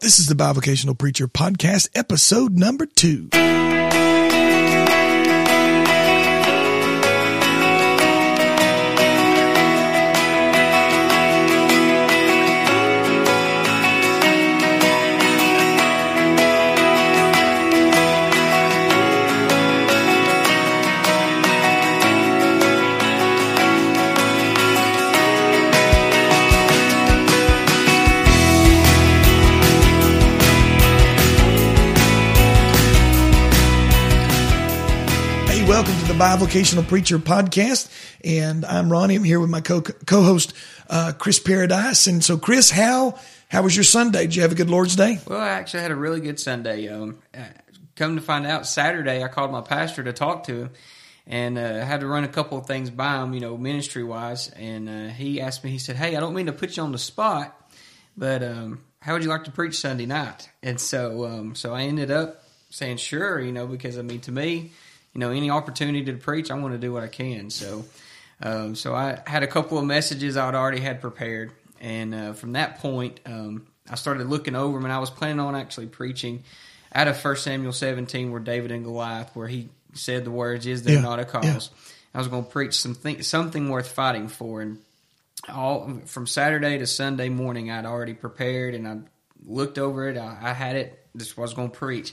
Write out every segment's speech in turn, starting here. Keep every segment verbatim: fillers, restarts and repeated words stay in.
This is the Bivocational Preacher Podcast, episode number two. Bivocational Preacher Podcast, and I'm Ronnie. I'm here with my co- co-host, uh, Chris Paradise. And so, Chris, how how was your Sunday? Did you have a good Lord's Day? Well, I actually had a really good Sunday. Um, come to find out, Saturday I called my pastor to talk to him, and uh, had to run a couple of things by him, you know, ministry-wise. And uh, he asked me, he said, hey, I don't mean to put you on the spot, but um, how would you like to preach Sunday night? And so, um, so I ended up saying, sure, you know, because, I mean, to me, you know, any opportunity to preach, I want to do what I can. So um, so I had a couple of messages I'd already had prepared. And uh, from that point, um, I started looking over them, and I was planning on actually preaching out of First Samuel seventeen, where David and Goliath, where he said the words, is there yeah. not a cause? Yeah. I was going to preach some th- something worth fighting for. And all from Saturday to Sunday morning, I'd already prepared, and I looked over it. I, I had it. This was going to preach.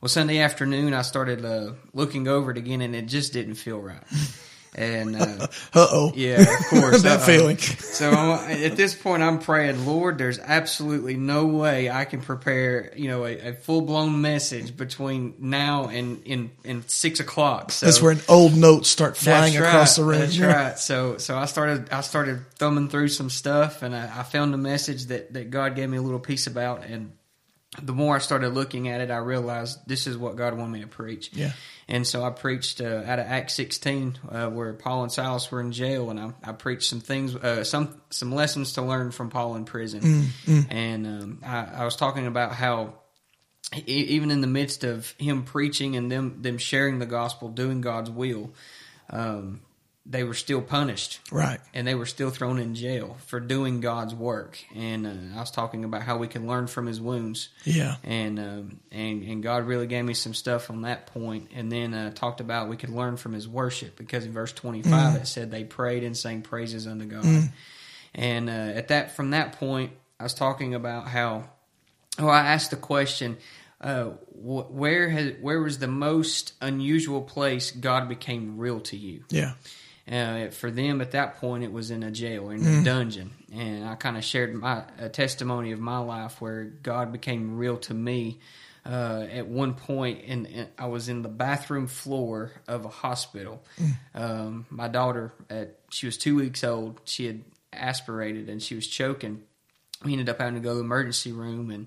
Well, Sunday afternoon, I started uh, looking over it again, and it just didn't feel right. And uh, uh-oh, yeah, of course, that uh-oh. feeling. So I'm, at this point, I'm praying, Lord, there's absolutely no way I can prepare, you know, a, a full blown message between now and in and six o'clock. So that's where old notes start flying right, across the room. That's right. So, so I started, I started thumbing through some stuff, and I, I found a message that, that God gave me a little piece about, and the more I started looking at it, I realized this is what God wanted me to preach. Yeah. And so I preached uh, out of Acts sixteen, uh, where Paul and Silas were in jail, and I, I preached some things, uh, some some lessons to learn from Paul in prison. Mm, mm. And um, I, I was talking about how e- even in the midst of him preaching and them them sharing the gospel, doing God's will, um, they were still punished, right? And they were still thrown in jail for doing God's work. And uh, I was talking about how we can learn from His wounds, yeah. And um, and and God really gave me some stuff on that point. And then uh, talked about we could learn from His worship, because in verse twenty-five mm. it said they prayed and sang praises unto God. Mm. And uh, at that, from that point, I was talking about how. Oh, I asked the question. Uh, wh- where has where was the most unusual place God became real to you? Yeah. Uh, for them at that point, it was in a jail, in a mm. dungeon. And I kind of shared my a testimony of my life where God became real to me. Uh, at one point, and I was in the bathroom floor of a hospital. Mm. Um, my daughter, at, she was two weeks old. She had aspirated, and she was choking. We ended up having to go to the emergency room, and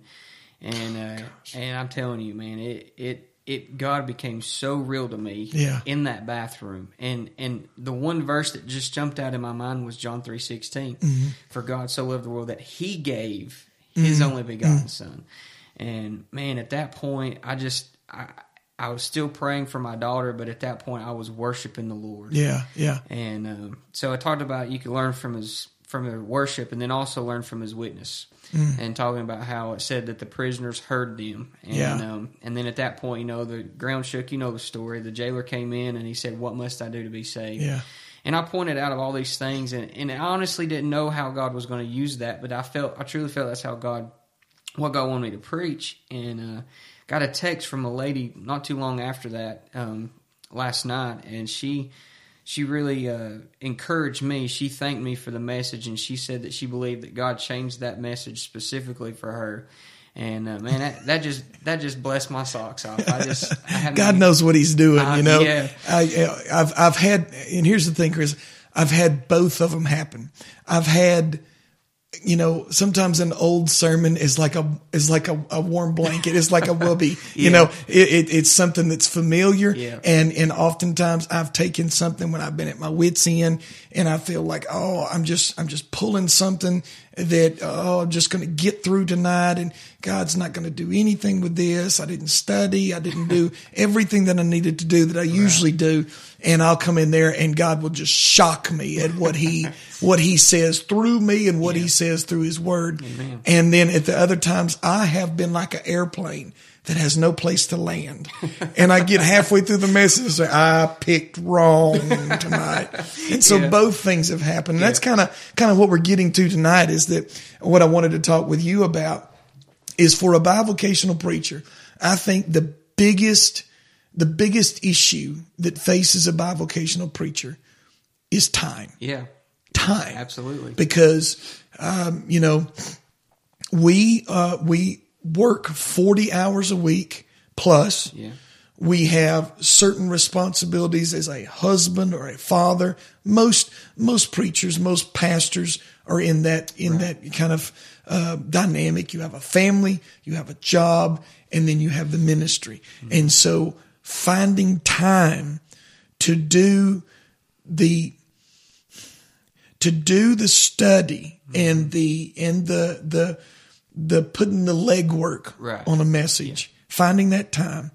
and uh, and I'm telling you, man, it it. It God became so real to me yeah. in that bathroom. And and the one verse that just jumped out in my mind was John three sixteen. Mm-hmm. For God so loved the world that He gave His mm-hmm. only begotten mm-hmm. Son. And man, at that point, I just I, I was still praying for my daughter, but at that point, I was worshiping the Lord. Yeah, yeah. And um, so I talked about you can learn from His from His worship, and then also learn from His witness. Mm. And talking about how it said that the prisoners heard them. And yeah. um, and then at that point, you know, the ground shook, you know the story. The jailer came in and he said, what must I do to be saved? Yeah. And I pointed out of all these things, and, and I honestly didn't know how God was going to use that, but I felt, I truly felt that's how God, what God wanted me to preach. And uh, got a text from a lady not too long after that um, last night, and she... She really uh, encouraged me. She thanked me for the message, and she said that she believed that God changed that message specifically for her. And uh, man, that, that just that just blessed my socks off. I just I God any, knows what He's doing, uh, you know. Yeah. I, I've I've had, and here's the thing, Chris. I've had both of them happen. I've had. You know, sometimes an old sermon is like a is like a, a warm blanket. It's like a whoopee. yeah. You know, it, it, it's something that's familiar. Yeah. And and oftentimes I've taken something when I've been at my wits' end, and I feel like, oh, I'm just I'm just pulling something that, oh, I'm just going to get through tonight and God's not going to do anything with this. I didn't study. I didn't do everything that I needed to do that I usually right. do. And I'll come in there and God will just shock me at what he what he says through me and what yeah. he says through his word. Amen. And then at the other times, I have been like an airplane that has no place to land. And I get halfway through the message and say, I picked wrong tonight. And so yeah. both things have happened. And yeah. that's kind of kind of what we're getting to tonight, is that what I wanted to talk with you about is, for a bivocational preacher, I think the biggest the biggest issue that faces a bivocational preacher is time. Yeah. Time. Absolutely. Because um, you know, we uh, we work forty hours a week plus. Yeah. We have certain responsibilities as a husband or a father. Most most preachers, most pastors are in that in right. that kind of uh, dynamic. You have a family, you have a job, and then you have the ministry. Mm-hmm. And so finding time to do the to do the study mm-hmm. and the and the the the putting the legwork right. on a message, yeah. finding that time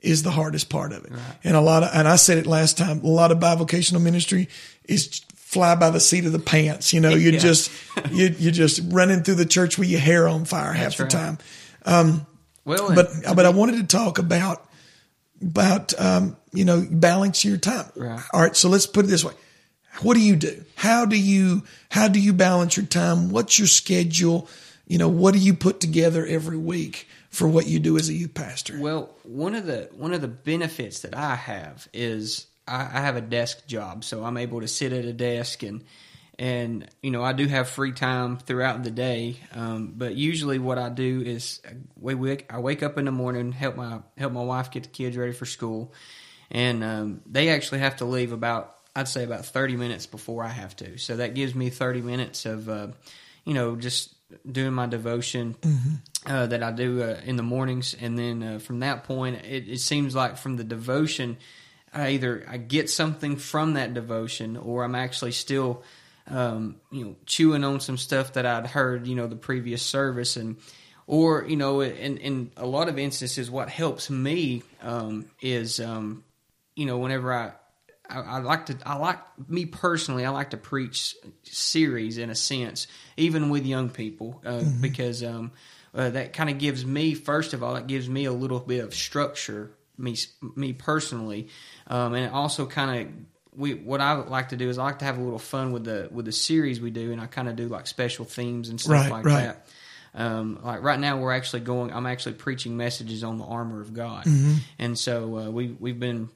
is the hardest part of it. Right. And a lot of, and I said it last time, a lot of bivocational ministry is fly by the seat of the pants. You know, you're yeah. just, you, you're just running through the church with your hair on fire half That's the right. time. Um, well, but, but be- I wanted to talk about, about, um, you know, balance your time. Right. All right. So let's put it this way. What do you do? How do you, how do you balance your time? What's your schedule? You know, what do you put together every week for what you do as a youth pastor? Well, one of the one of the benefits that I have is I, I have a desk job, so I'm able to sit at a desk, and and you know I do have free time throughout the day. Um, but usually, what I do is we wake, I wake up in the morning, help my help my wife get the kids ready for school, and um, they actually have to leave about I'd say about thirty minutes before I have to. So that gives me thirty minutes of uh, you know just doing my devotion. Mm-hmm. Uh, that I do uh, in the mornings, and then uh, from that point, it, it seems like from the devotion, I either I get something from that devotion, or I'm actually still, um, you know, chewing on some stuff that I'd heard, you know, the previous service, and or you know, in in a lot of instances, what helps me um, is, um, you know, whenever I, I I like to I like me personally, I like to preach series in a sense, even with young people, uh, mm-hmm. because. Um, Uh, that kind of gives me, first of all, it gives me a little bit of structure, me me personally, um, and it also kind of we. What I like to do is I like to have a little fun with the with the series we do, and I kind of do like special themes and stuff right, like right. that. Um, like right now, we're actually going. I'm actually preaching messages on the armor of God, mm-hmm. and so uh, we we've been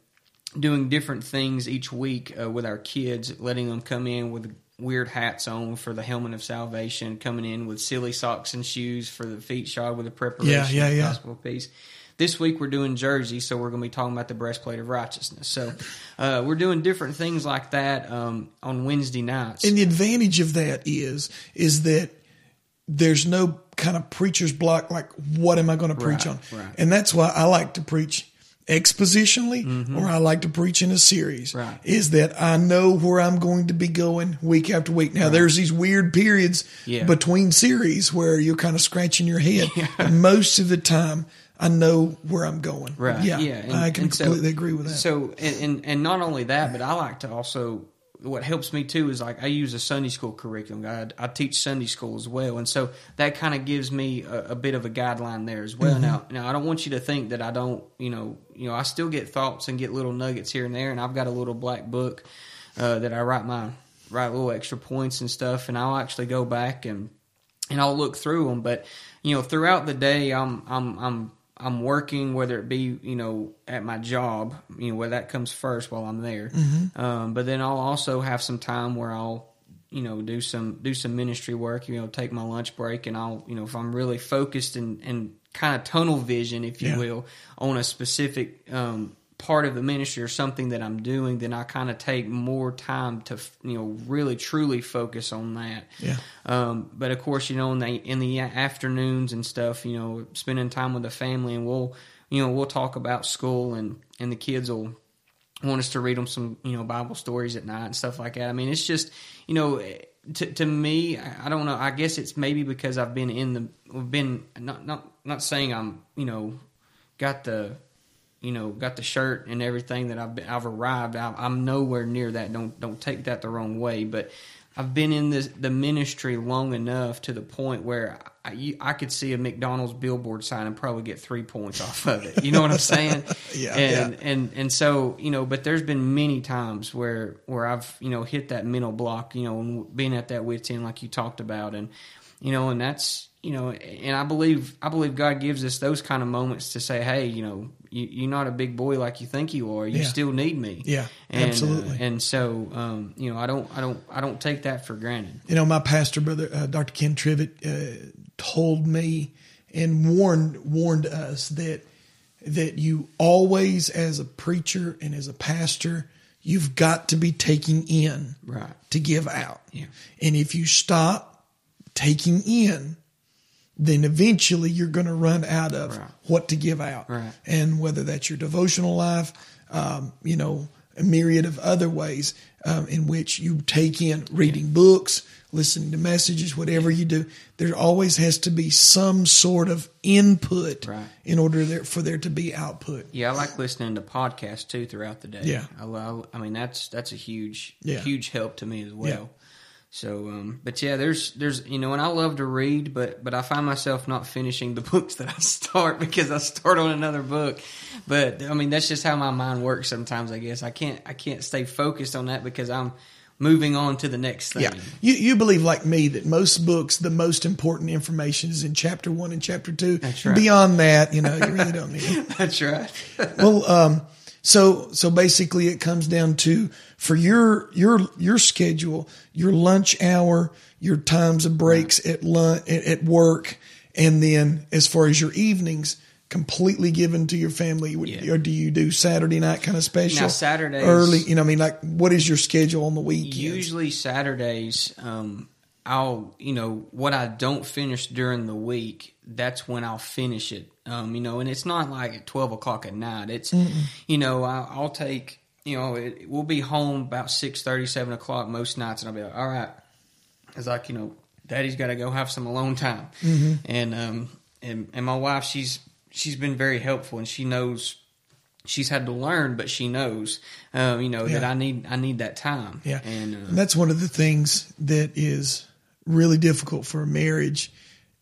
doing different things each week uh, with our kids, letting them come in with weird hats on for the helmet of salvation, coming in with silly socks and shoes for the feet shod with the preparation yeah, yeah, of the gospel yeah. peace. This week we're doing jersey, so we're going to be talking about the breastplate of righteousness. So uh, we're doing different things like that um, on Wednesday nights. And the advantage of that is is that there's no kind of preacher's block, like what am I going to preach right, on? Right. And that's why I like to preach expositionally, mm-hmm. or I like to preach in a series, right. is that I know where I'm going to be going week after week. Now, right. there's these weird periods yeah. between series where you're kind of scratching your head. Yeah. Most of the time, I know where I'm going. Right. Yeah, yeah. And, I can completely so, agree with that. So, and, and, and not only that, but I like to also, what helps me too is like I use a Sunday school curriculum. I, I teach Sunday school as well. And so that kind of gives me a, a bit of a guideline there as well. Mm-hmm. Now, now I don't want you to think that I don't, you know, you know, I still get thoughts and get little nuggets here and there. And I've got a little black book uh, that I write my, write little extra points and stuff. And I'll actually go back and, and I'll look through them. But, you know, throughout the day, I'm, I'm, I'm, I'm working, whether it be, you know, at my job, you know, where that comes first while I'm there. Mm-hmm. Um, but then I'll also have some time where I'll, you know, do some, do some ministry work, you know, take my lunch break, and I'll, you know, if I'm really focused and, and kind of tunnel vision, if you yeah. will, on a specific, um, part of the ministry or something that I'm doing, then I kind of take more time to, you know, really truly focus on that. Yeah. Um, but of course, you know, in the, in the afternoons and stuff, you know, spending time with the family, and we'll, you know, we'll talk about school, and, and the kids will, want us to read them some, you know, Bible stories at night and stuff like that. I mean, it's just, you know, to to me, I don't know. I guess it's maybe because I've been in the, been not not not saying I'm, you know, got the, you know, got the shirt and everything that I've been, I've arrived. I, I'm nowhere near that. Don't don't take that the wrong way, but I've been in this, the ministry long enough to the point where I, you, I could see a McDonald's billboard sign and probably get three points off of it. You know what I'm saying? yeah, and, yeah. And, and so, you know, but there's been many times where, where I've, you know, hit that mental block, you know, and being at that wit's end like you talked about. And, you know, and that's, you know, and I believe, I believe God gives us those kind of moments to say, hey, you know, you, you're not a big boy like you think you are. You yeah. still need me. Yeah, and, absolutely. Uh, and so, um, you know, I don't, I don't, I don't take that for granted. You know, my pastor brother, uh, Doctor Ken Trivet, uh, told me and warned, warned us that, that you always, as a preacher and as a pastor, you've got to be taking in right. to give out. Yeah. And if you stop taking in, then eventually you're going to run out of right. what to give out. Right. And whether that's your devotional life, um, you know, a myriad of other ways um, in which you take in reading yeah. books, listening to messages, whatever yeah. you do, there always has to be some sort of input right. in order there, for there to be output. Yeah, I like listening to podcasts too throughout the day. Yeah, I, love, I mean, that's that's a huge, yeah. huge help to me as well. Yeah. So, um, but yeah, there's, there's, you know, and I love to read, but, but I find myself not finishing the books that I start because I start on another book. But I mean, that's just how my mind works sometimes, I guess. I can't, I can't stay focused on that because I'm moving on to the next thing. Yeah. You, you believe like me that most books, the most important information is in chapter one and chapter two. That's right. Beyond that, you know, you really don't need it. That's right. Well, um, So, so basically it comes down to for your, your, your schedule, your lunch hour, your times of breaks at lunch, at work. And then as far as your evenings, completely given to your family, yeah. or do you do Saturday night kind of special? Now, Saturdays, early, you know, I mean, like what is your schedule on the weekend? Usually Saturdays, um, I'll, you know, what I don't finish during the week, that's when I'll finish it. Um, you know, and it's not like at twelve o'clock at night. It's, mm-mm. you know, I, I'll take, you know, it, we'll be home about six thirty, seven o'clock most nights. And I'll be like, all right. It's like, you know, Daddy's got to go have some alone time. Mm-hmm. And, um, and, and my wife, she's, she's been very helpful and she knows she's had to learn, but she knows, um, uh, you know, yeah. that I need, I need that time. Yeah. And, uh, and that's one of the things that is really difficult for a marriage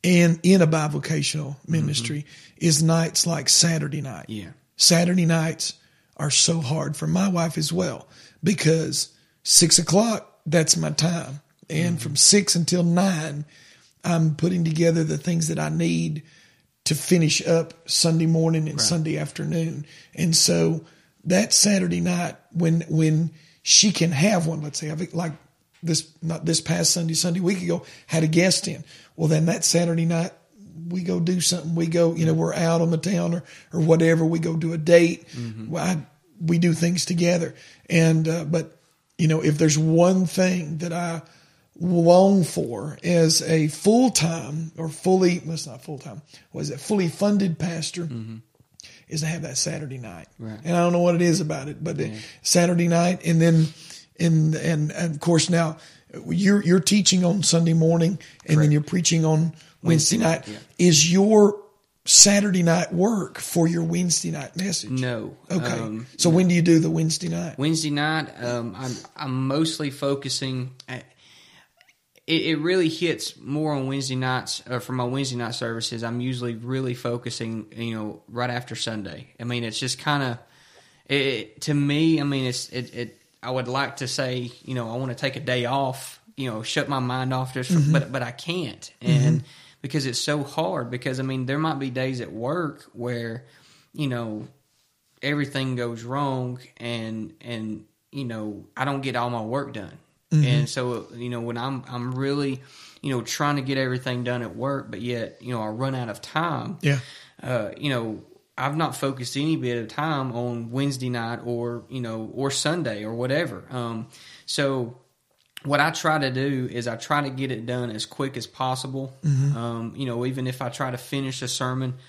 and in a bivocational ministry mm-hmm. is nights like Saturday night. Yeah. Saturday nights are so hard for my wife as well because six o'clock, that's my time. And mm-hmm. from six until nine, I'm putting together the things that I need to finish up Sunday morning and right. Sunday afternoon. And so that Saturday night when, when she can have one, let's say I've like, This not this past Sunday, Sunday week ago, had a guest in. Well, then that Saturday night, we go do something. We go, you know, we're out on the town or, or whatever. We go do a date. Mm-hmm. Well, I, we do things together. And, uh, but, you know, if there's one thing that I long for as a full-time or fully, well, it's not full-time, was it fully funded pastor? Mm-hmm. Is to have that Saturday night. Right. And I don't know what it is about it, but yeah. Saturday night and then, And, and and of course now you're you're teaching on Sunday morning and correct. Then you're preaching on Wednesday, Wednesday night. Yeah. Is your Saturday night work for your Wednesday night message? No. Okay. Um, so no. When do you do the Wednesday night? Wednesday night, um, I'm I'm mostly focusing. At, it, it really hits more on Wednesday nights uh, for my Wednesday night services. I'm usually really focusing, you know, right after Sunday. I mean, it's just kind of it to me. I mean, it's it. it I would like to say, you know, I want to take a day off, you know, shut my mind off just from, mm-hmm. but but I can't. And mm-hmm. because it's so hard because I mean there might be days at work where, you know, everything goes wrong and and you know, I don't get all my work done. Mm-hmm. And so, you know, when I'm I'm really, you know, trying to get everything done at work, but yet, you know, I run out of time. Yeah. Uh, you know, I've not focused any bit of time on Wednesday night or, you know, or Sunday or whatever. Um, so what I try to do is I try to get it done as quick as possible. Mm-hmm. Um, you know, even if I try to finish a sermon,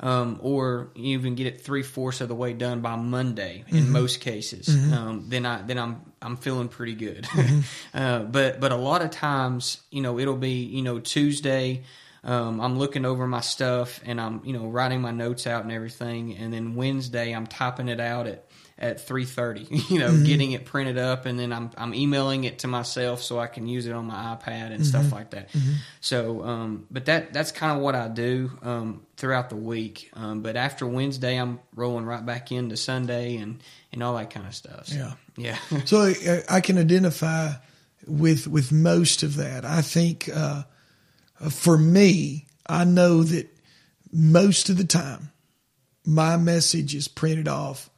um, or even get it three fourths of the way done by Monday in mm-hmm. most cases, mm-hmm. um, then I then I'm I'm feeling pretty good. Mm-hmm. uh, but but a lot of times, you know, it'll be you know Tuesday. Um, I'm looking over my stuff and I'm you know writing my notes out and everything, and then Wednesday I'm typing it out at at three thirty, you know, mm-hmm. getting it printed up, and then I'm I'm emailing it to myself so I can use it on my iPad and mm-hmm. stuff like that. Mm-hmm. So, um, but that that's kind of what I do um, throughout the week. Um, but after Wednesday, I'm rolling right back into Sunday and, and all that kind of stuff. So, yeah, yeah. So I, I can identify with with most of that. I think uh, for me, I know that most of the time, my message is printed off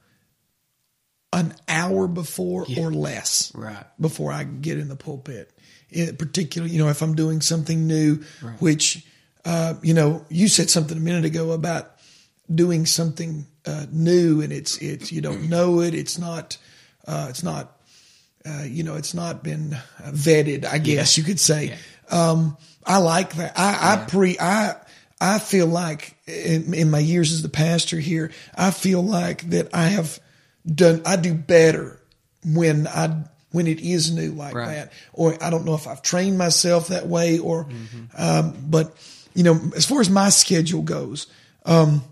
an hour before yeah. or less right. before I get in the pulpit. In particular, you know, if I'm doing something new, right. which, uh, you know, you said something a minute ago about doing something uh, new, and it's, it's, you don't know it. It's not, uh, it's not, uh, you know, it's not been vetted, I guess yeah. you could say. Yeah. Um, I like that. I, yeah. I pre, I, I feel like in, in my years as the pastor here, I feel like that I have, Done, I do better when I when it is new like right. that, or I don't know if I've trained myself that way, or mm-hmm. um, but you know, as far as my schedule goes, um,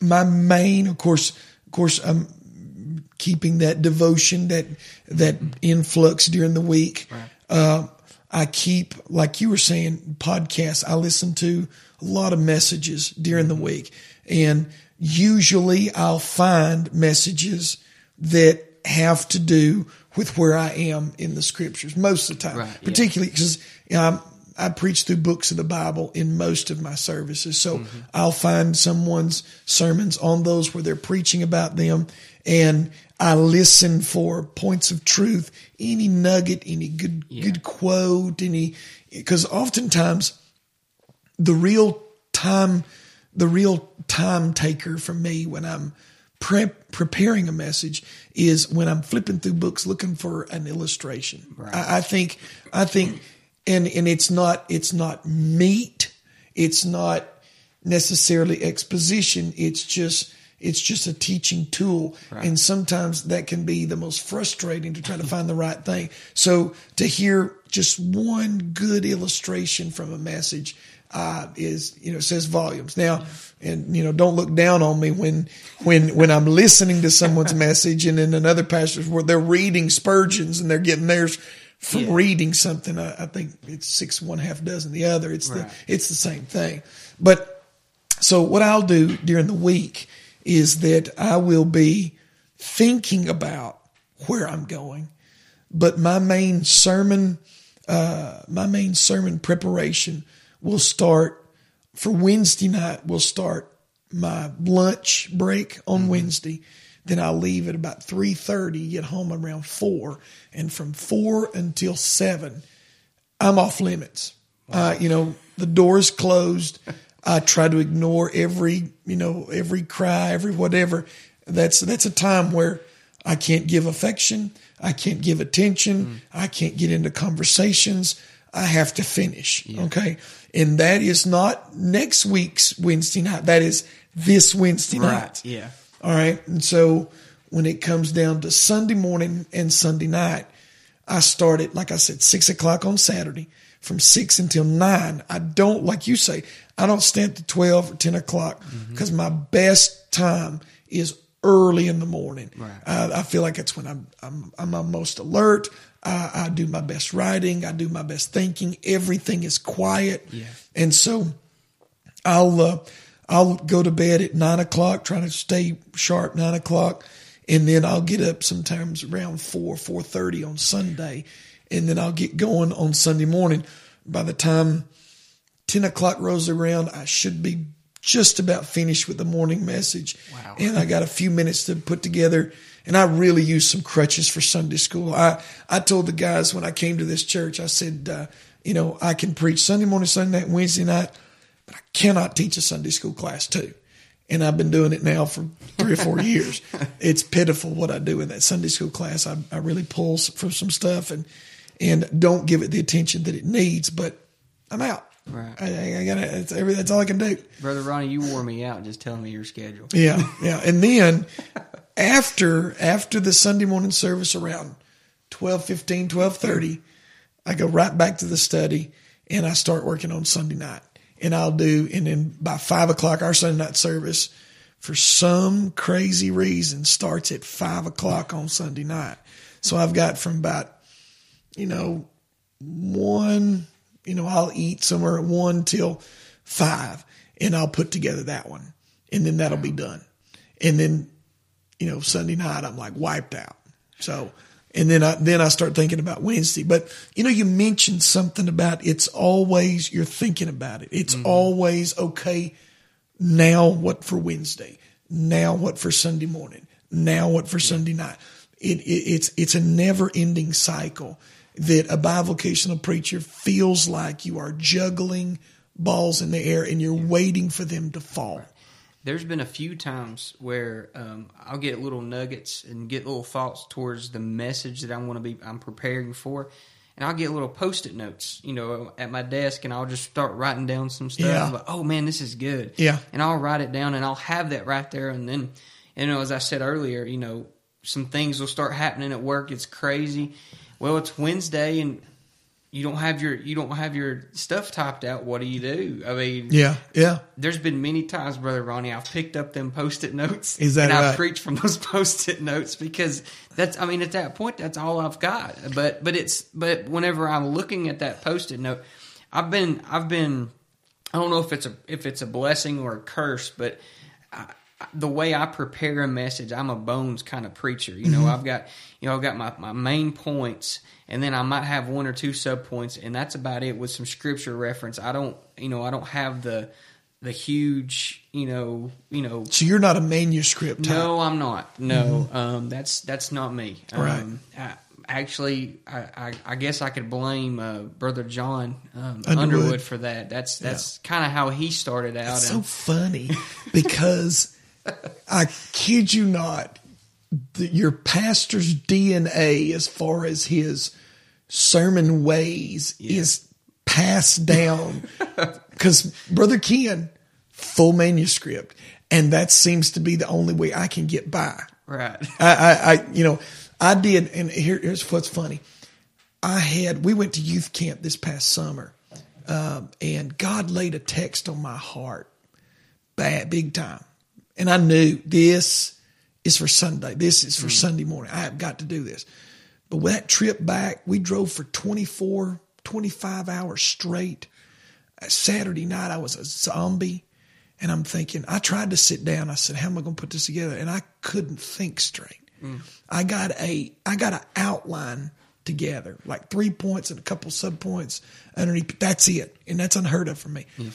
my main, of course, of course, I'm keeping that devotion, that that mm-hmm. influx during the week. Right. Uh, I keep, like you were saying, podcasts. I listen to a lot of messages during mm-hmm. the week, and usually I'll find messages that have to do with where I am in the scriptures most of the time, right, particularly because yeah. um, I preach through books of the Bible in most of my services. So mm-hmm. I'll find someone's sermons on those where they're preaching about them, and I listen for points of truth, any nugget, any good, yeah. good quote, any, because oftentimes the real time The real time taker for me when I'm pre- preparing a message is when I'm flipping through books looking for an illustration. Right. I, I think, I think, and and it's not it's not meat, it's not necessarily exposition. It's just it's just a teaching tool, right. and sometimes that can be the most frustrating to try to find the right thing. So to hear just one good illustration from a message. Uh, is, you know, says volumes now, and, you know, don't look down on me when, when, when I'm listening to someone's message, and then another pastor's where they're reading Spurgeon's and they're getting theirs from yeah. reading something. I, I think it's six, one half dozen, the other. It's right. the, it's the same thing. But so what I'll do during the week is that I will be thinking about where I'm going, but my main sermon, uh, my main sermon preparation We'll start for Wednesday night. We'll start my lunch break on mm-hmm. Wednesday. Then I'll leave at about three thirty. Get home around four, and from four until seven, I'm off limits. Wow. Uh, you know, the door is closed. I try to ignore every, you know, every cry, every whatever. That's that's a time where I can't give affection. I can't give attention. Mm. I can't get into conversations. I have to finish. Yeah. Okay. And that is not next week's Wednesday night. That is this Wednesday right. night. Yeah. All right. And so when it comes down to Sunday morning and Sunday night, I start at, like I said, six o'clock on Saturday from six until nine. I don't, like you say, I don't stand to twelve or ten o'clock because mm-hmm. my best time is early in the morning. Right. I, I feel like it's when I'm, I'm, I'm most alert. I, I do my best writing. I do my best thinking. Everything is quiet. Yeah. And so I'll, uh, I'll go to bed at nine o'clock, trying to stay sharp, nine o'clock. And then I'll get up sometimes around four, four thirty on Sunday. And then I'll get going on Sunday morning. By the time ten o'clock rolls around, I should be just about finished with the morning message. Wow. And I got a few minutes to put together. And I really used some crutches for Sunday school. I, I told the guys when I came to this church, I said, uh, you know, I can preach Sunday morning, Sunday night, Wednesday night, but I cannot teach a Sunday school class too. And I've been doing it now for three or four years. It's pitiful what I do in that Sunday school class. I, I really pull from some stuff and, and don't give it the attention that it needs, but I'm out. Right. I, I gotta, it's every, that's all I can do. Brother Ronnie, you wore me out just telling me your schedule. Yeah, yeah. And then after after the Sunday morning service around twelve fifteen, twelve thirty, I go right back to the study and I start working on Sunday night. And I'll do, and then by five o'clock, our Sunday night service, for some crazy reason, starts at five o'clock on Sunday night. So I've got from about, you know, one, you know, I'll eat somewhere at one till five, and I'll put together that one, and then that'll be done. And then, you know, Sunday night, I'm like wiped out. So, and then I, then I start thinking about Wednesday. But, you know, you mentioned something about it's always, you're thinking about it. It's mm-hmm. always, okay, now what for Wednesday? Now what for Sunday morning? Now what for yeah. Sunday night? It, it, it's it's a never-ending cycle that a bivocational preacher feels like you are juggling balls in the air and you're yeah. waiting for them to fall. Right. There's been a few times where um, I'll get little nuggets and get little thoughts towards the message that I want to be I'm preparing for, and I'll get little post-it notes, you know, at my desk, and I'll just start writing down some stuff. Yeah. I'm like, oh man, this is good. Yeah, and I'll write it down, and I'll have that right there, and then, you know, as I said earlier, you know, some things will start happening at work. It's crazy. Well, it's Wednesday, and you don't have your you don't have your stuff typed out. What do you do? I mean, yeah, yeah. There's been many times, Brother Ronnie, I've picked up them post-it notes, is that and right? I preach from those post-it notes because that's. I mean, at that point, that's all I've got. But but it's but whenever I'm looking at that post-it note, I've been I've been. I don't know if it's a if it's a blessing or a curse, but. I, The way I prepare a message, I'm a bones kind of preacher. You know, mm-hmm. I've got, you know, I've got my, my main points, and then I might have one or two sub points, and that's about it with some scripture reference. I don't, you know, I don't have the the huge, you know, you know. So you're not a manuscript type. No, I'm not. No, mm-hmm. um, that's that's not me. Right. Um, I, actually, I, I, I guess I could blame uh, Brother John um, Underwood. Underwood for that. That's that's yeah. kind of how he started out. It's and, so funny because. I kid you not, the, your pastor's D N A as far as his sermon ways yeah. is passed down. Because Brother Ken, full manuscript, and that seems to be the only way I can get by. Right. I, I, I you know, I did, and here, here's what's funny. I had, we went to youth camp this past summer, um, and God laid a text on my heart, bad, big time. And I knew this is for Sunday. This is for mm. Sunday morning. I have got to do this. But with that trip back, we drove for twenty-four, twenty-five hours straight. Saturday night, I was a zombie. And I'm thinking, I tried to sit down. I said, how am I going to put this together? And I couldn't think straight. Mm. I got a, I got an outline together, like three points and a couple sub points underneath. But that's it. And that's unheard of for me. Yeah.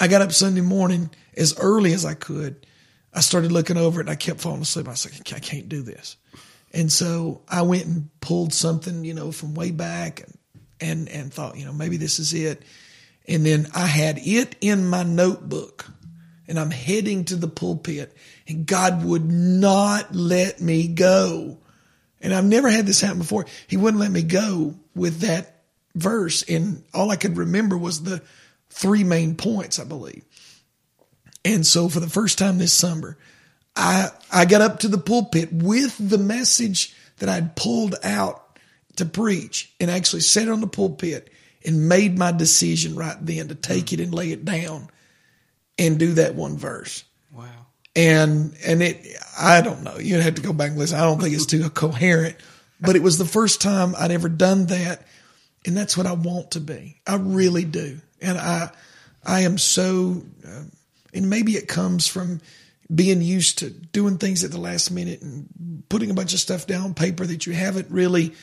I got up Sunday morning as early as I could. I started looking over it, and I kept falling asleep. I was like, I can't do this. And so I went and pulled something, you know, from way back and, and, and thought, you know, maybe this is it. And then I had it in my notebook, and I'm heading to the pulpit, and God would not let me go. And I've never had this happen before. He wouldn't let me go with that verse, and all I could remember was the three main points, I believe. And so for the first time this summer, I I got up to the pulpit with the message that I'd pulled out to preach and actually sat on the pulpit and made my decision right then to take it and lay it down and do that one verse. Wow. And and it, I don't know. You'd have to go back and listen. I don't think it's too coherent, but it was the first time I'd ever done that. And that's what I want to be. I really do. And I, I am so, uh, and maybe it comes from being used to doing things at the last minute and putting a bunch of stuff down on paper that you haven't really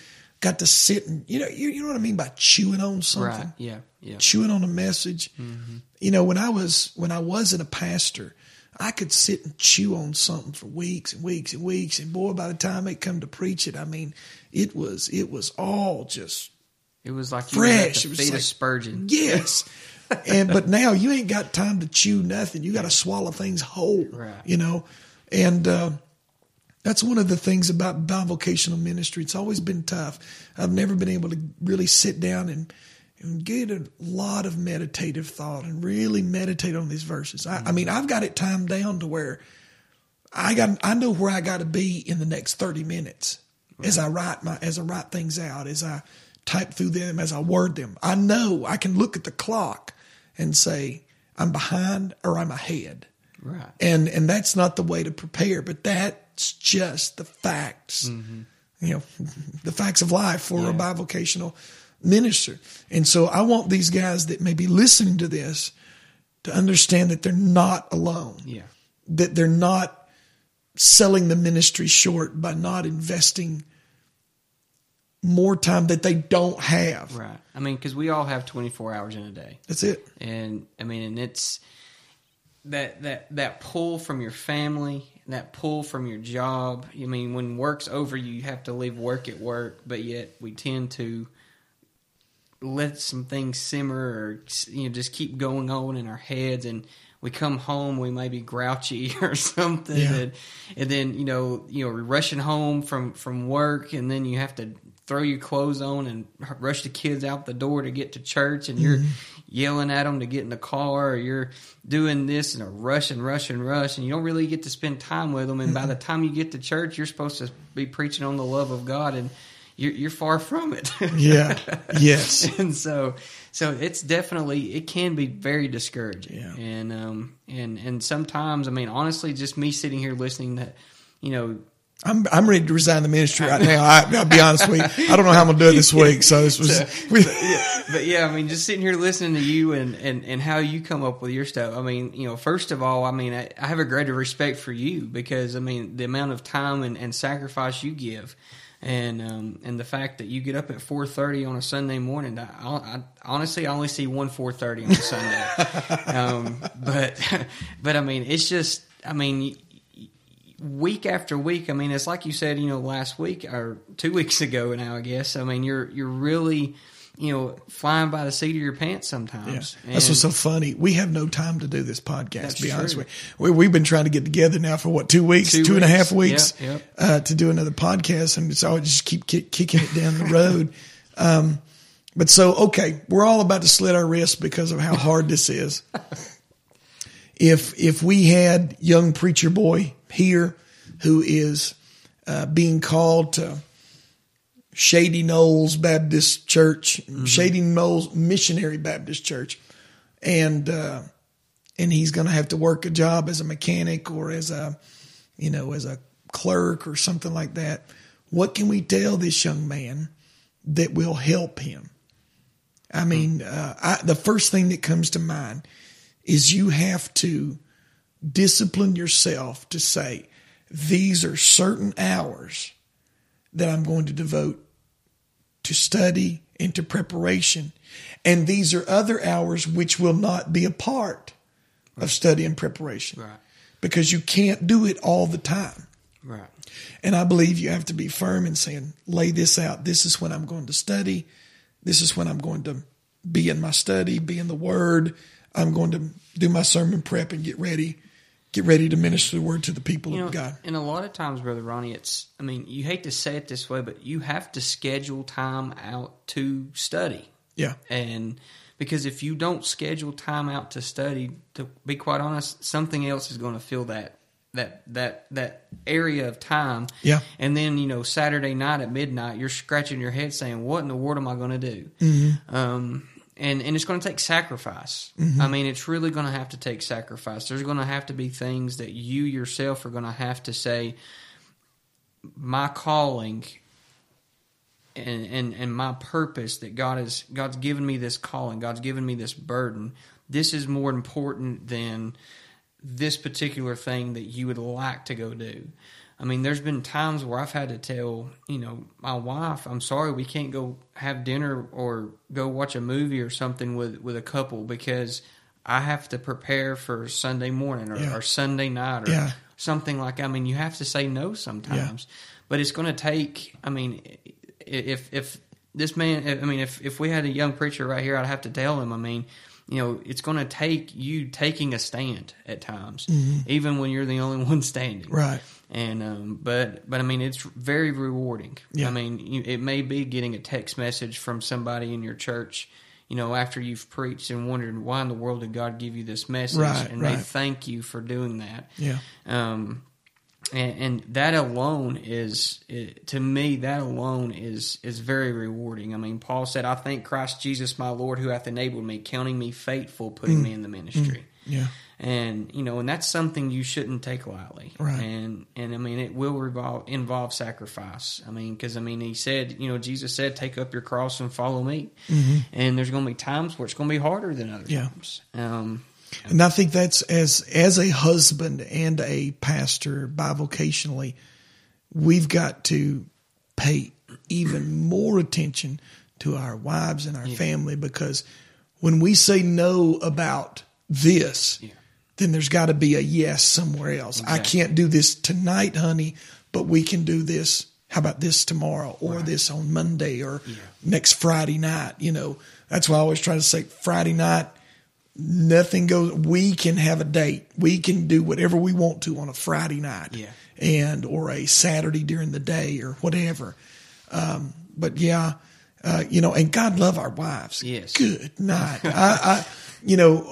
got to sit and, you know, you, you know what I mean by chewing on something, right. yeah, yeah, chewing on a message. Mm-hmm. You know, when I was, when I wasn't a pastor, I could sit and chew on something for weeks and weeks and weeks. And boy, by the time it come to preach it, I mean, it was, it was all just. It was like you fresh. It was feet like, of Spurgeon. Yes, and but now you ain't got time to chew nothing. You got to swallow things whole. Right. You know, and uh, that's one of the things about bivocational ministry. It's always been tough. I've never been able to really sit down and and get a lot of meditative thought and really meditate on these verses. I, mm-hmm. I mean, I've got it timed down to where I got I know where I got to be in the next thirty minutes right. as I write my as I write things out, as I type through them, as I word them. I know I can look at the clock and say I'm behind or I'm ahead. Right. And and that's not the way to prepare, but that's just the facts. Mm-hmm. You know, the facts of life for yeah. a bivocational minister. And so I want these guys that may be listening to this to understand that they're not alone. Yeah. That they're not selling the ministry short by not investing more time that they don't have. Right. I mean, because we all have twenty-four hours in a day. That's it. And I mean, and it's that that that pull from your family, that pull from your job. I mean, when work's over, you have to leave work at work, but yet we tend to let some things simmer or, you know, just keep going on in our heads. And we come home, we may be grouchy or something. Yeah. And, and then, you know, you know, we're rushing home from, from work, and then you have to throw your clothes on and rush the kids out the door to get to church, and mm-hmm. you're yelling at them to get in the car, or you're doing this and a rush and rush and rush, and you don't really get to spend time with them. And mm-hmm. by the time you get to church, you're supposed to be preaching on the love of God, and You're, you're far from it. Yeah. Yes. And so, so it's definitely, it can be very discouraging. Yeah. And, um, and, and sometimes, I mean, honestly, just me sitting here listening to, you know, I'm, I'm ready to resign the ministry right now. I, I'll be honest with you. I don't know how I'm going to do it this week. So this was, so, we, but, yeah, but yeah, I mean, just sitting here listening to you and, and, and how you come up with your stuff. I mean, you know, first of all, I mean, I, I have a greater respect for you because I mean, the amount of time and, and sacrifice you give. And um, and the fact that you get up at four thirty on a Sunday morning, I, I honestly I only see one four thirty on a Sunday. um, but but I mean, it's just I mean, week after week. I mean, it's like you said, you know, last week or two weeks ago now. I guess I mean, you're you're really you know flying by the seat of your pants sometimes. Yeah. That's what's so funny. We have no time to do this podcast. To be honest with you, we, we've been trying to get together now for what two weeks, two, two weeks. and a half weeks yep, yep. Uh, to do another podcast, and so I just keep kick, kicking it down the road. um, but so okay, we're all about to slit our wrists because of how hard this is. if if we had young preacher boy here who is uh, being called to Shady Knowles Baptist Church, mm-hmm. Shady Knowles Missionary Baptist Church, and uh, and he's going to have to work a job as a mechanic or as a, you know, as a clerk or something like that. What can we tell this young man that will help him? I mean, uh, I, the first thing that comes to mind is you have to discipline yourself to say these are certain hours that I'm going to devote to study and to preparation. And these are other hours which will not be a part right. of study and preparation. Right. Because you can't do it all the time. Right. And I believe you have to be firm in saying, lay this out. This is when I'm going to study. This is when I'm going to be in my study, be in the Word. I'm going to do my sermon prep and get ready. Get ready to minister the word to the people you know, of God. And a lot of times, Brother Ronnie, it's, I mean, you hate to say it this way, but you have to schedule time out to study. Yeah. And because if you don't schedule time out to study, to be quite honest, something else is going to fill that that that that area of time. Yeah. And then, you know, Saturday night at midnight, you're scratching your head saying, what in the world am I going to do? Mm-hmm. Um And and it's going to take sacrifice. Mm-hmm. I mean, it's really going to have to take sacrifice. There's going to have to be things that you yourself are going to have to say, my calling and, and, and my purpose that God has, God's given me this calling. God's given me this burden. This is more important than this particular thing that you would like to go do. I mean, there's been times where I've had to tell, you know, my wife, I'm sorry, we can't go have dinner or go watch a movie or something with, with a couple because I have to prepare for Sunday morning or, yeah. or Sunday night or yeah. something like I mean, you have to say no sometimes. Yeah. But it's going to take, I mean, if if this man, I mean, if, if we had a young preacher right here, I'd have to tell him, I mean, you know, it's going to take you taking a stand at times, mm-hmm. even when you're the only one standing. Right. And, um, but, but I mean, it's very rewarding. Yeah. I mean, you, it may be getting a text message from somebody in your church, you know, after you've preached and wondered, why in the world did God give you this message? Right, and right. They thank you for doing that. Yeah. Um, and, and that alone is, it, to me, that alone is is very rewarding. I mean, Paul said, I thank Christ Jesus, my Lord, who hath enabled me, counting me faithful, putting mm. me in the ministry. Mm. Yeah. And, you know, and that's something you shouldn't take lightly. Right. And, and I mean, it will revolve, involve sacrifice. I mean, because, I mean, he said, you know, Jesus said, take up your cross and follow me. Mm-hmm. And there's going to be times where it's going to be harder than other yeah. times. Um, and I think that's, as as a husband and a pastor, bivocationally, we've got to pay even more attention to our wives and our yeah. family, because when we say no about this... Yeah. then there's got to be a yes somewhere else. Exactly. I can't do this tonight, honey, but we can do this. How about this tomorrow, or right. this on Monday, or yeah. next Friday night? You know, that's why I always try to say Friday night, nothing goes. We can have a date. We can do whatever we want to on a Friday night yeah. and, or a Saturday during the day or whatever. Um, but yeah, uh, you know, and God love our wives. Yes. Good night. I, I, you know,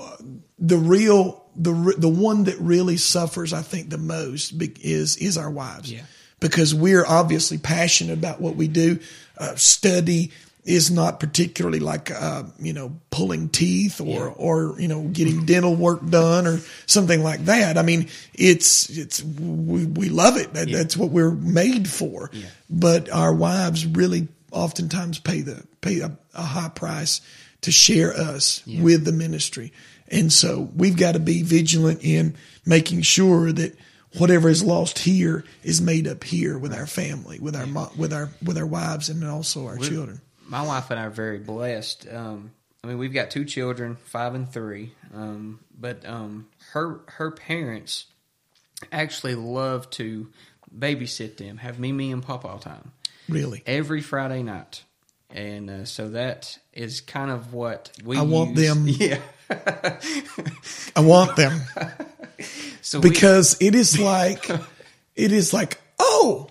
the real, The the one that really suffers, I think, the most is is our wives, yeah. because we're obviously passionate about what we do. Uh, study is not particularly like uh, you know pulling teeth or yeah. or you know getting dental work done or something like that. I mean, it's it's we we love it. That, yeah. That's what we're made for. Yeah. But our wives really oftentimes pay the pay a, a high price to share us yeah. with the ministry. And so we've got to be vigilant in making sure that whatever is lost here is made up here with our family, with our mo- with our with our wives, and also our We're, children. My wife and I are very blessed. Um, I mean, we've got two children, five and three. Um, but um, her her parents actually love to babysit them, have Mimi and Papa all time, really, every Friday night. And uh, so that is kind of what we I want use. Them. Yeah. I want them. So because we, it is like, it is like, oh,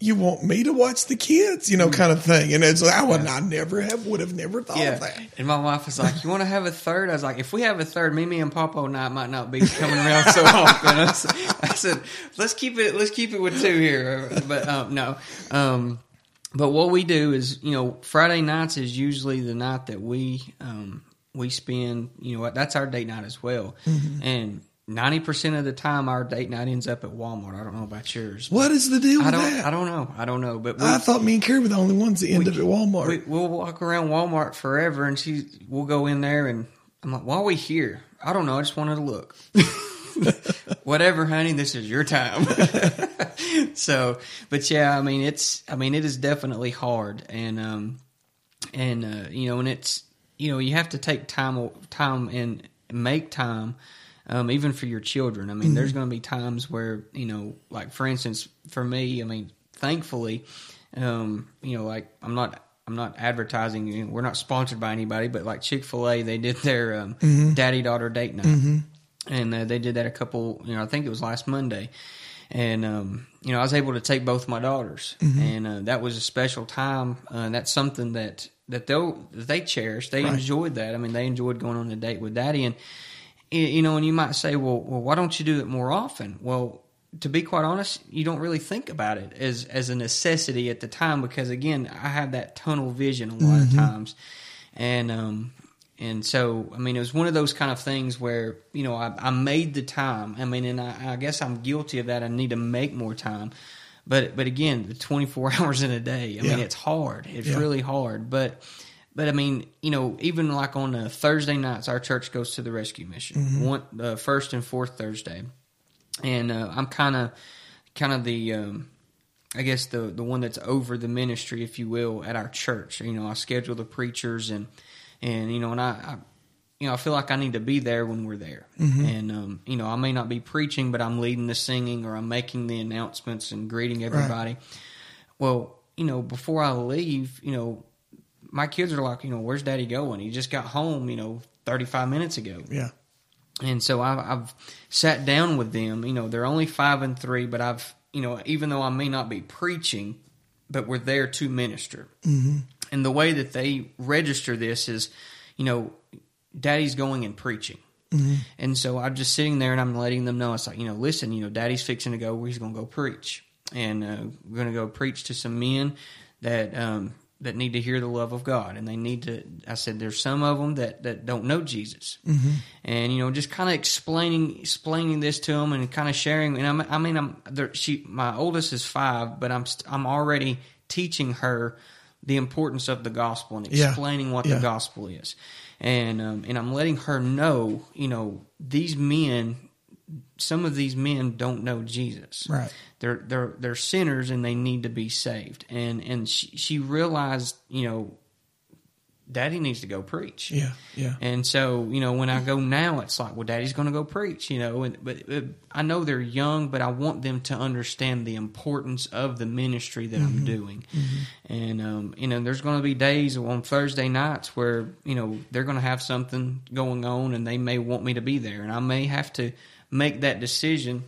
you want me to watch the kids, you know, kind of thing. And it's like, I would yeah. I never have, would have never thought yeah. of that. And my wife was like, you want to have a third? I was like, if we have a third, Mimi and Papa night might not be coming around so often. I said, I said, let's keep it, let's keep it with two here. But um, no, um, but what we do is, you know, Friday nights is usually the night that we um, we spend, you know, that's our date night as well. Mm-hmm. And ninety percent of the time our date night ends up at Walmart. I don't know about yours. What is the deal I with don't, that? I don't know. I don't know. But we, I thought me and Carrie were the only ones that end we, up at Walmart. We, we'll walk around Walmart forever, and she, we'll go in there, and I'm like, why are we here? I don't know. I just wanted to look. Whatever, honey, this is your time. So, but yeah, I mean, it's, I mean, it is definitely hard, and, um, and, uh, you know, and it's, you know, you have to take time, time and make time, um, even for your children. I mean, mm-hmm. there's going to be times where, you know, like for instance, for me, I mean, thankfully, um, you know, like I'm not, I'm not advertising, you know, we're not sponsored by anybody, but like Chick-fil-A, they did their, um, mm-hmm. daddy-daughter date night. Mm-hmm. And uh, they did that a couple, you know, I think it was last Monday. And, um, you know, I was able to take both my daughters. Mm-hmm. And uh, that was a special time. Uh, and that's something that, that, they'll, that they cherish. They right. enjoyed that. I mean, they enjoyed going on a date with Daddy. And, you know, and you might say, well, well, why don't you do it more often? Well, to be quite honest, you don't really think about it as, as a necessity at the time, because, again, I have that tunnel vision a lot mm-hmm. of times. And, um And so, I mean, it was one of those kind of things where, you know, I, I made the time. I mean, and I, I guess I'm guilty of that. I need to make more time. But, but again, the twenty-four hours in a day, I yeah. mean, it's hard. It's yeah. really hard. But, but I mean, you know, even like on a Thursday nights, our church goes to the rescue mission, mm-hmm. one, uh, first and fourth Thursday. And uh, I'm kind of kind of the... Um, I guess the the one that's over the ministry, if you will, at our church. You know, I schedule the preachers, and and you know, and I, I you know, I feel like I need to be there when we're there. Mm-hmm. And um, you know, I may not be preaching, but I'm leading the singing, or I'm making the announcements and greeting everybody. Right. Well, you know, before I leave, you know, my kids are like, you know, where's Daddy going? He just got home, you know, thirty-five minutes ago. Yeah. And so I've, I've sat down with them. You know, they're only five and three, but I've You know, even though I may not be preaching, but we're there to minister. Mm-hmm. And the way that they register this is, you know, Daddy's going and preaching. Mm-hmm. And so I'm just sitting there and I'm letting them know, it's like, you know, listen, you know, Daddy's fixing to go where he's going to go preach. And uh, we're going to go preach to some men that um, that need to hear the love of God. And they need to, I said, there's some of them that, that don't know Jesus. Mm-hmm. And, you know, just kind of explaining explaining this to them and kind of sharing. And I'm, I mean, I'm she, my oldest is five, but I'm I'm already teaching her the importance of the gospel and explaining yeah. what yeah. the gospel is. And um, and I'm letting her know, you know, these men, some of these men don't know Jesus. Right. They're they're they're sinners and they need to be saved. And and she, she realized, you know, Daddy needs to go preach. Yeah, yeah. And so, you know, when I go now, it's like, well, Daddy's going to go preach, you know. And but it, I know they're young, but I want them to understand the importance of the ministry that mm-hmm. I'm doing. Mm-hmm. And um, you know, there's going to be days on Thursday nights where, you know, they're going to have something going on, and they may want me to be there, and I may have to make that decision,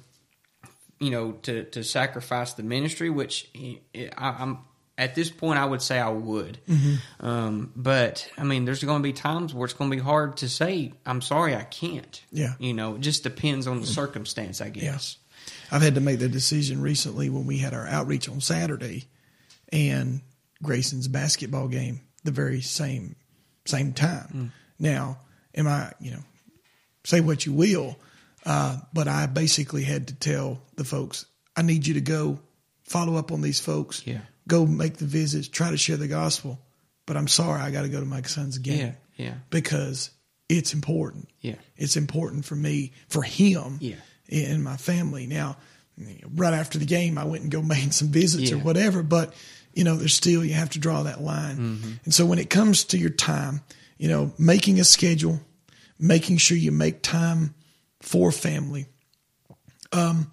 you know, to to sacrifice the ministry, which I, I'm. At this point, I would say I would. Mm-hmm. Um, but, I mean, there's going to be times where it's going to be hard to say, I'm sorry, I can't. Yeah. You know, it just depends on the circumstance, I guess. Yeah. I've had to make the decision recently when we had our outreach on Saturday and Grayson's basketball game the very same same time. Mm. Now, am I, you know, say what you will, uh, but I basically had to tell the folks, I need you to go follow up on these folks. Yeah. Go make the visits, try to share the gospel, but I'm sorry, I got to go to my son's game. Yeah, yeah. Because it's important. Yeah. It's important for me, for him, yeah. and my family. Now, right after the game, I went and go made some visits yeah. or whatever, but, you know, there's still, you have to draw that line. Mm-hmm. And so when it comes to your time, you know, making a schedule, making sure you make time for family, um,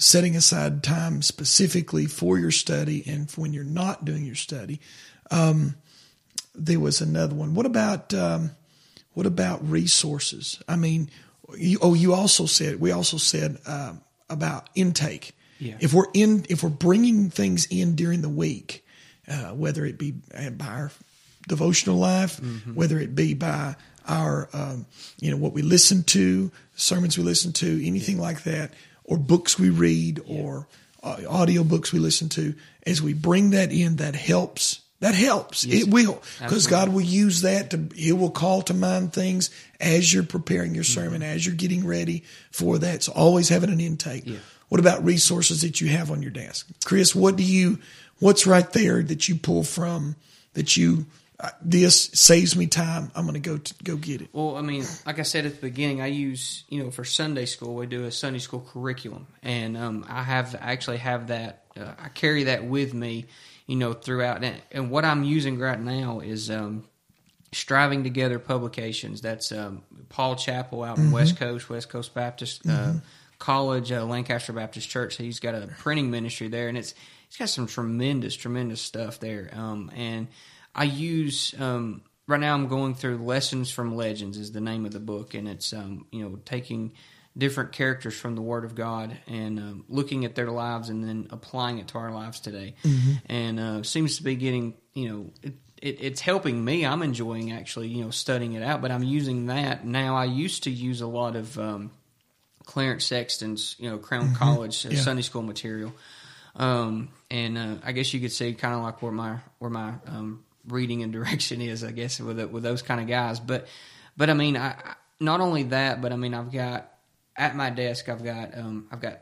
setting aside time specifically for your study and for when you're not doing your study. Um, there was another one. What about um, what about resources? I mean, you, oh, you also said we also said uh, about intake. Yeah. If we're in, if we're bringing things in during the week, uh, whether it be by our devotional life, mm-hmm. whether it be by our um, you know, what we listen to, sermons we listen to, anything yeah. like that. Or books we read, yeah. or uh, audio books we listen to. As we bring that in, that helps. That helps. Yes. It will, because God will use that to. He will call to mind things as you're preparing your sermon, mm-hmm. as you're getting ready for that. So always having an intake. Yeah. What about resources that you have on your desk, Chris? What do you? What's right there that you pull from? That you. Uh, this saves me time. I'm going to go go get it. Well, I mean, like I said at the beginning, I use, you know, for Sunday school, we do a Sunday school curriculum. And um, I have I actually have that, uh, I carry that with me, you know, throughout. And, and what I'm using right now is um, Striving Together Publications. That's um, Paul Chapel out in mm-hmm. West Coast, West Coast Baptist mm-hmm. uh, College, uh, Lancaster Baptist Church. He's got a printing ministry there, and it's he's got some tremendous, tremendous stuff there. Um, and I use um, right now. I'm going through Lessons from Legends is the name of the book, and it's um, you know, taking different characters from the Word of God and um, looking at their lives and then applying it to our lives today. Mm-hmm. And uh, seems to be getting, you know, it, it, it's helping me. I'm enjoying actually, you know, studying it out. But I'm using that now. I used to use a lot of um, Clarence Sexton's, you know, Crown mm-hmm. College uh, yeah. Sunday school material, um, and uh, I guess you could say kind of like where my where my um, reading and direction is, I guess, with with those kind of guys. But, but I mean, I, I not only that, but I mean, I've got at my desk, I've got um, I've got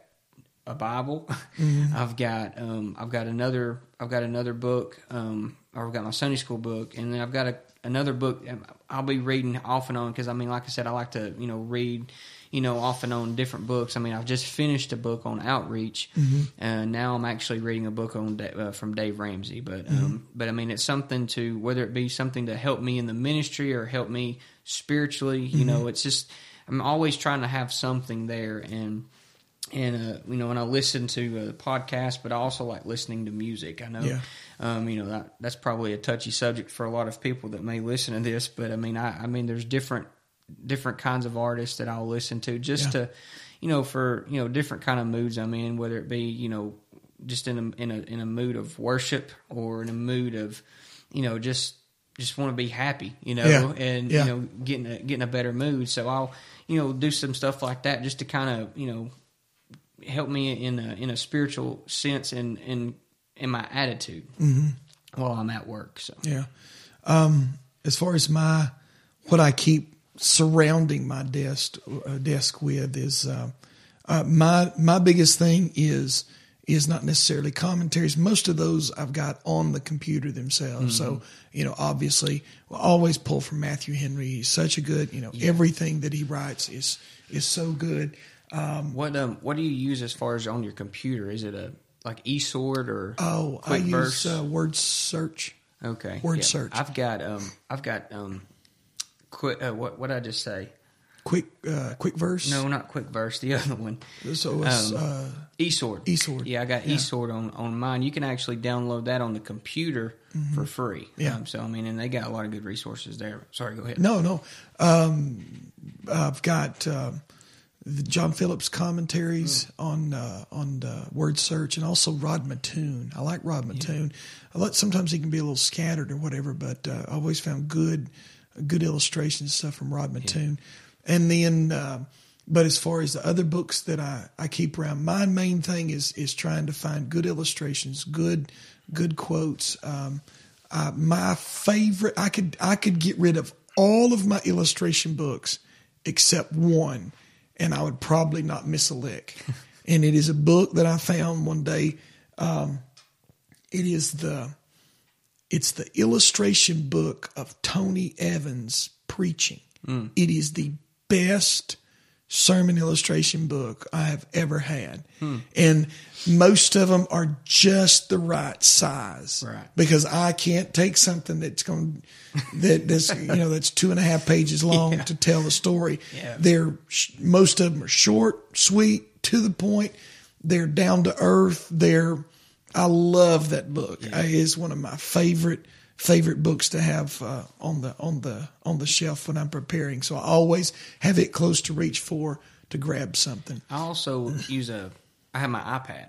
a Bible, mm-hmm. I've got um, I've got another, I've got another book, um, or I've got my Sunday school book, and then I've got a, another book I'll be reading off and on because I mean, like I said, I like to, you know, read, you know, off and on different books. I mean, I've just finished a book on outreach, and mm-hmm. uh, now I'm actually reading a book on uh, from Dave Ramsey. But mm-hmm. um, but I mean, it's something to, whether it be something to help me in the ministry or help me spiritually. You mm-hmm. know, it's just I'm always trying to have something there, and and uh, you know, and I listen to uh, podcasts, but I also like listening to music. I know, yeah. um, you know, that, that's probably a touchy subject for a lot of people that may listen to this, but I mean, I, I mean, there's different. different kinds of artists that I'll listen to just yeah. to, you know, for, you know, different kind of moods I'm in, whether it be, you know, just in a, in a, in a mood of worship or in a mood of, you know, just just want to be happy, you know, yeah. and, yeah. you know, getting a, getting a better mood. So I'll, you know, do some stuff like that just to kind of, you know, help me in a, in a spiritual sense and in, in my attitude mm-hmm. while I'm at work. So, yeah. Um, as far as my, what I keep surrounding my desk, uh, desk with is, uh, uh, my, my biggest thing is, is not necessarily commentaries. Most of those I've got on the computer themselves. Mm-hmm. So, you know, obviously we'll always pull from Matthew Henry. He's such a good, you know, yeah. everything that he writes is, is so good. Um, what, um, what do you use as far as on your computer? Is it a, like e-sword or? Oh, I use uh, Word Search. Okay. Word yeah. Search. I've got, um, I've got, um, quick, uh, what, what did I just say? Quick, uh, quick verse. No, not quick verse. The other one. So it's, um, uh, e-sword. E-sword. Yeah. I got yeah. e-sword on, on mine. You can actually download that on the computer mm-hmm. for free. Yeah. Um, so, I mean, and they got a lot of good resources there. Sorry, go ahead. No, no. Um, I've got, um, the John Phillips commentaries mm. on uh, on the Word Search, and also Rod Mattoon. I like Rod Mattoon. Yeah. I like, sometimes he can be a little scattered or whatever, but uh, I always found good good illustrations stuff from Rod Mattoon. Yeah. And then, uh, but as far as the other books that I, I keep around, my main thing is is trying to find good illustrations, good good quotes. Um, uh, my favorite, I could I could get rid of all of my illustration books except one. And I would probably not miss a lick. And it is a book that I found one day. Um, it is the, it's the illustration book of Tony Evans preaching. Mm. It is the best sermon illustration book I have ever had. Mm. And most of them are just the right size, right? Because I can't take something that's going that that's you know that's two and a half pages long yeah. to tell a story. Yeah. They're most of them are short, sweet, to the point. They're down to earth. They're I love that book. Yeah. It is one of my favorite favorite books to have uh, on the on the on the shelf when I'm preparing. So I always have it close to reach for to grab something. I also use a. I have my iPad,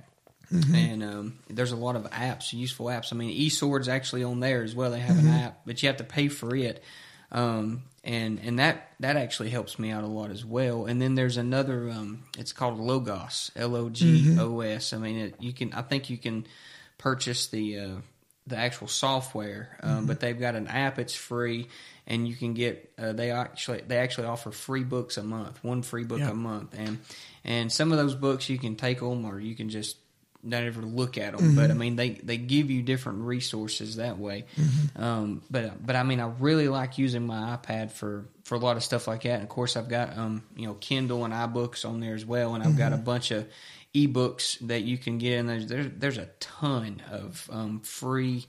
mm-hmm. and um, there's a lot of apps, useful apps. I mean, e-sword's actually on there as well. They have mm-hmm. an app, but you have to pay for it, um, and and that that actually helps me out a lot as well. And then there's another. Um, it's called Logos, L O G O S. Mm-hmm. I mean, it, you can. I think you can purchase the uh, the actual software, um, mm-hmm. but they've got an app. It's free, and you can get. Uh, they actually they actually offer free books a month, one free book yeah. a month, and. And some of those books you can take them or you can just not ever look at them. Mm-hmm. But, I mean, they, they give you different resources that way. Mm-hmm. Um, but, but I mean, I really like using my iPad for, for a lot of stuff like that. And, of course, I've got, um you know, Kindle and iBooks on there as well. And I've mm-hmm. got a bunch of ebooks that you can get. And there's, there's, there's a ton of um, free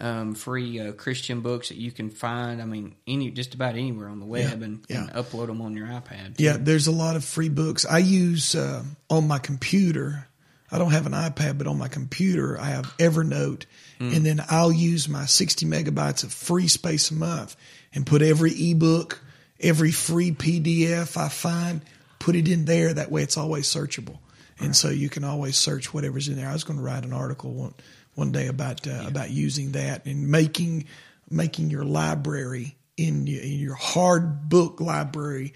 um, free uh, Christian books that you can find. I mean, any just about anywhere on the web yeah, and, yeah. and upload them on your iPad. Too. Yeah, there's a lot of free books. I use uh, on my computer. I don't have an iPad, but on my computer I have Evernote, mm. and then I'll use my sixty megabytes of free space a month and put every ebook, every free P D F I find, put it in there. That way, it's always searchable, and right. so you can always search whatever's in there. I was going to write an article one. One day about uh, yeah. about using that and making making your library in your, in your hard book library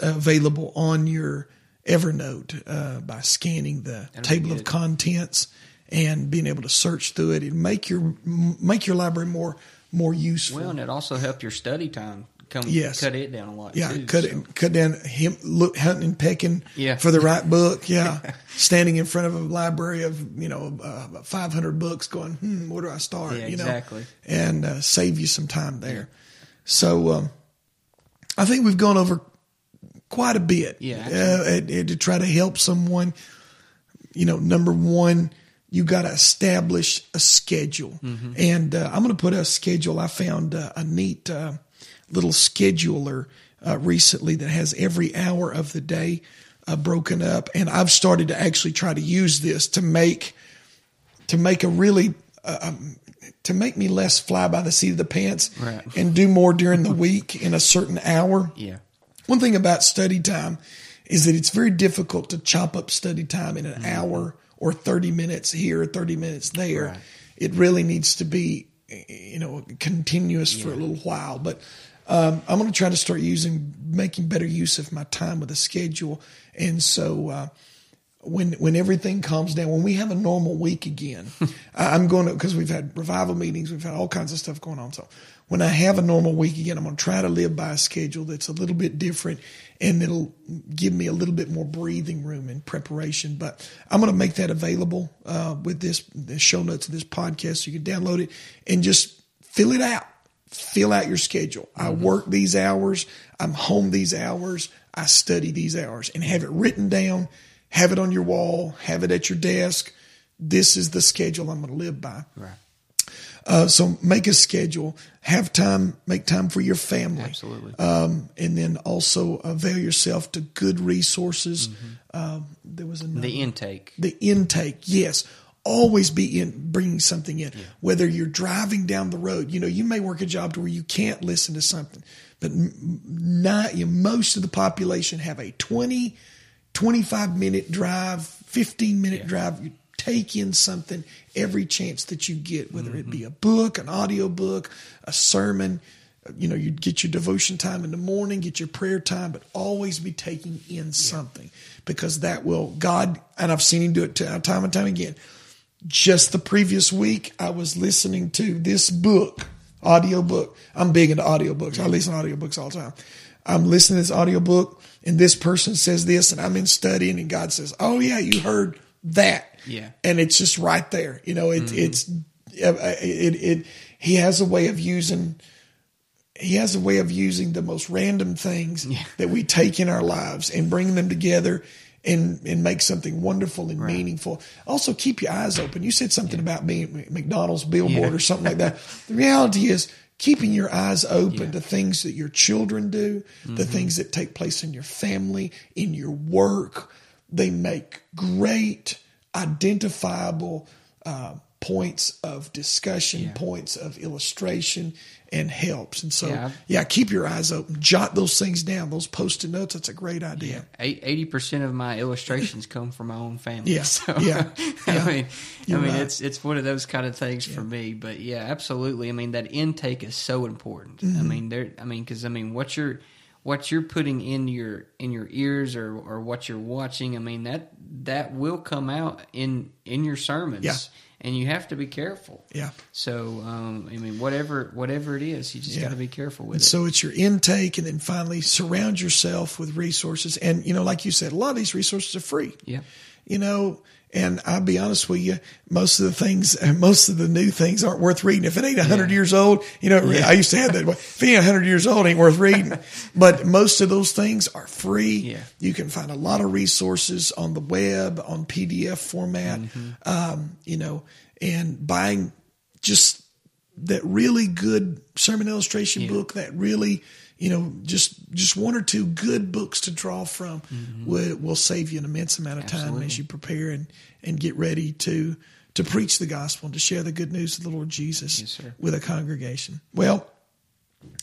available on your Evernote uh, by scanning the That'd table of contents and being able to search through it and make your make your library more more useful. Well, and it also helped your study time. Come yes. cut it down a lot. Yeah, too, cut so. it, cut down him look, hunting and pecking yeah. for the right book. Yeah, standing in front of a library of you know uh, five hundred books, going, hmm, where do I start? Yeah, you exactly. know, and uh, save you some time there. Yeah. So, um, I think we've gone over quite a bit. Yeah, uh, to try to help someone. You know, number one, you got to establish a schedule, mm-hmm. and uh, I'm going to put a schedule. I found uh, a neat. Uh, little scheduler uh, recently that has every hour of the day uh, broken up. And I've started to actually try to use this to make, to make a really, uh, um, to make me less fly by the seat of the pants right. and do more during the week in a certain hour. Yeah. One thing about study time is that it's very difficult to chop up study time in an mm-hmm. hour or thirty minutes here, thirty minutes there. Right. It really needs to be you know, continuous yeah. for a little while. But um, I'm going to try to start using, making better use of my time with a schedule. And so uh, when when everything calms down, when we have a normal week again, I'm going to, because we've had revival meetings, we've had all kinds of stuff going on. So when I have a normal week again, I'm going to try to live by a schedule that's a little bit different, and it'll give me a little bit more breathing room in preparation. But I'm going to make that available uh, with this, the show notes of this podcast, so you can download it and just fill it out. Fill out your schedule. Mm-hmm. I work these hours. I'm home these hours. I study these hours, and have it written down. Have it on your wall. Have it at your desk. This is the schedule I'm going to live by. Right. Uh, so make a schedule, have time, make time for your family. Absolutely. Um, and then also avail yourself to good resources. Mm-hmm. Um, there was another. The intake. The intake, yes. Always be in bringing something in, yeah. whether you're driving down the road. You know, you may work a job to where you can't listen to something, but not, you know, most of the population have a twenty, twenty-five minute drive, fifteen minute yeah. drive. You take in something every chance that you get, whether it be a book, an audio book, a sermon. You know, you'd get your devotion time in the morning, get your prayer time, but always be taking in yeah. something, because that will, God, and I've seen him do it time and time again. Just the previous week, I was listening to this book, audio book. I'm big into audio books. I listen to audio books all the time. I'm listening to this audio book, and this person says this, and I'm in studying, and God says, oh yeah, you heard that. Yeah. And it's just right there. You know, it, mm-hmm. it's, it, it, he has a way of using, he has a way of using the most random things yeah. that we take in our lives and bring them together and, and make something wonderful and right. meaningful. Also keep your eyes open. You said something yeah. about being McDonald's billboard yeah. or something like that. The reality is keeping your eyes open yeah. to things that your children do, mm-hmm. the things that take place in your family, in your work. They make great identifiable uh, points of discussion, yeah. points of illustration, and helps. And so, yeah. yeah, keep your eyes open. Jot those things down, those Post-it notes. That's a great idea. Yeah. eighty percent of my illustrations come from my own family. Yeah. So, yeah. yeah. I mean, You're I mean, right. it's it's one of those kind of things yeah. for me. But, yeah, absolutely. I mean, that intake is so important. Mm-hmm. I mean, there. I mean, because, I mean, what you're – what you're putting in your in your ears or, or what you're watching, I mean, that that will come out in in your sermons. Yeah. And you have to be careful. Yeah. So, um, I mean, whatever whatever it is, you just yeah. got to be careful with and it. So it's your intake, and then finally surround yourself with resources. And, you know, like you said, a lot of these resources are free. Yeah. You know, and I'll be honest with you, most of the things, most of the new things aren't worth reading. If it ain't one hundred yeah. years old, you know, yeah. I used to have that. If it ain't one hundred years old, it ain't worth reading. But most of those things are free. Yeah. You can find a lot of resources on the web, on P D F format, mm-hmm. um, you know, and buying just that really good sermon illustration yeah. book, that really, you know, just just one or two good books to draw from mm-hmm. will, will save you an immense amount of time Absolutely. as you prepare and, and get ready to to preach the gospel and to share the good news of the Lord Jesus yes, sir. with a congregation. Well,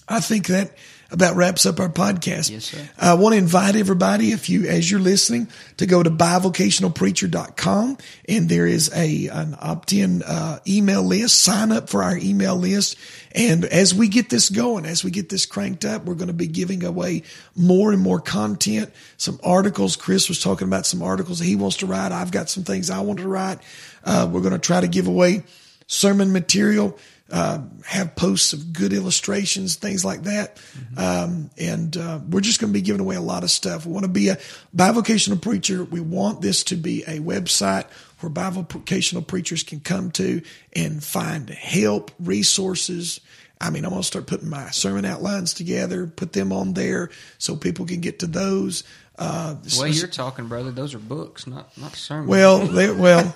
I think that about wraps up our podcast. Yes, sir. I want to invite everybody, if you, as you're listening, to go to bivocational preacher dot com, and there is a an opt-in uh, email list. Sign up for our email list, and as we get this going, as we get this cranked up, we're going to be giving away more and more content. Some articles. Chris was talking about some articles he wants to write. I've got some things I want to write. Uh, we're going to try to give away sermon material. Uh, have posts of good illustrations, things like that. Mm-hmm. Um, and uh, we're just going to be giving away a lot of stuff. We want to be a bivocational preacher. We want this to be a website where bivocational preachers can come to and find help, resources. I mean, I'm going to start putting my sermon outlines together, put them on there so people can get to those. Uh, the way you're talking, brother, those are books, not not sermons. Well, they, well,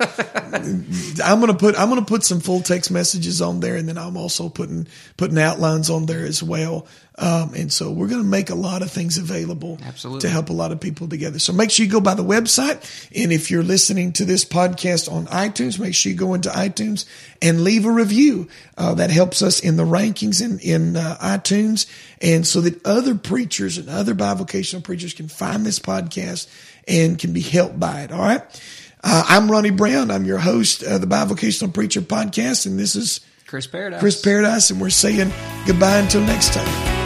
I'm gonna put I'm gonna put some full text messages on there, and then I'm also putting putting outlines on there as well. Um, and so we're going to make a lot of things available Absolutely. to help a lot of people together. So make sure you go by the website. And if you're listening to this podcast on iTunes, make sure you go into iTunes and leave a review. Uh, that helps us in the rankings in, in uh, iTunes. And so that other preachers and other bivocational preachers can find this podcast and can be helped by it. All right. Uh, I'm Ronnie Brown. I'm your host of the Bivocational Preacher Podcast. And this is Chris Paradise. Chris Paradise, and we're saying goodbye until next time.